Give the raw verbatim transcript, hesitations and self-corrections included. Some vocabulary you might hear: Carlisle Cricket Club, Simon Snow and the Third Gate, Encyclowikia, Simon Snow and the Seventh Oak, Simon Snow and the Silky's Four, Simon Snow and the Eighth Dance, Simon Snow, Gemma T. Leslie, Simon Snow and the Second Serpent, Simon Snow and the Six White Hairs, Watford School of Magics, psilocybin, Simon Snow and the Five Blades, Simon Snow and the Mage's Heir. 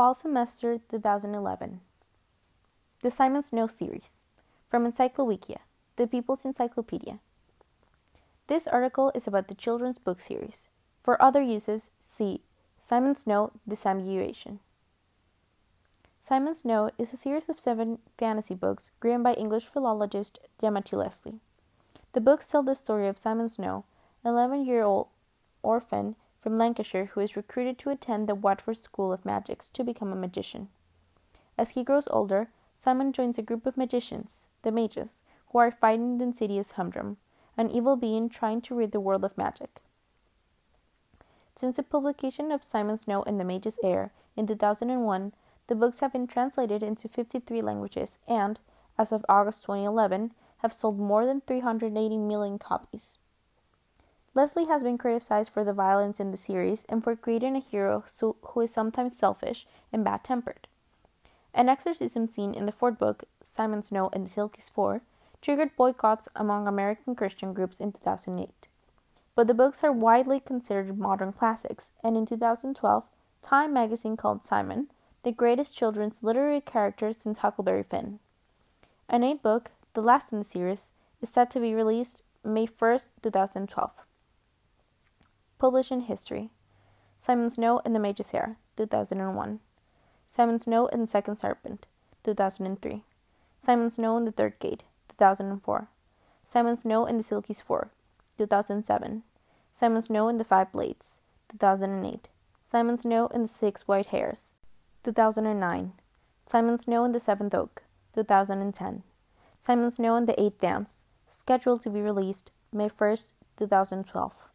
Fall Semester twenty eleven. The Simon Snow Series, from Encyclowikia, the People's Encyclopedia. This article is about the children's book series. For other uses, see Simon Snow, The Disambiguation. Simon Snow is a series of seven fantasy books written by English philologist Gemma T. Leslie. The books tell the story of Simon Snow, an eleven-year-old orphan from Lancashire who is recruited to attend the Watford School of Magics to become a magician. As he grows older, Simon joins a group of magicians, the mages, who are fighting the insidious Humdrum, an evil being trying to rid the world of magic. Since the publication of Simon Snow and the Mage's Heir in two thousand one, the books have been translated into fifty-three languages and, as of August twenty eleven, have sold more than three hundred eighty million copies. Leslie has been criticized for the violence in the series and for creating a hero so, who is sometimes selfish and bad-tempered. An exorcism scene in the fourth book, Simon Snow and the Silky's Four, triggered boycotts among American Christian groups in two thousand eight. But the books are widely considered modern classics, and in two thousand twelve, Time magazine called Simon the greatest children's literary character since Huckleberry Finn. An eighth book, the last in the series, is set to be released May first, twenty twelve. Publishing history: Simon Snow and the Mage's Heir, two thousand one. Simon Snow and the Second Serpent, two thousand three. Simon Snow and the Third Gate, two thousand four. Simon Snow and the Silky's Four, two thousand seven. Simon Snow and the Five Blades, two thousand eight. Simon Snow and the Six White Hairs, two thousand nine. Simon Snow and the Seventh Oak, two thousand ten. Simon Snow and the Eighth Dance, scheduled to be released May first, two thousand twelve.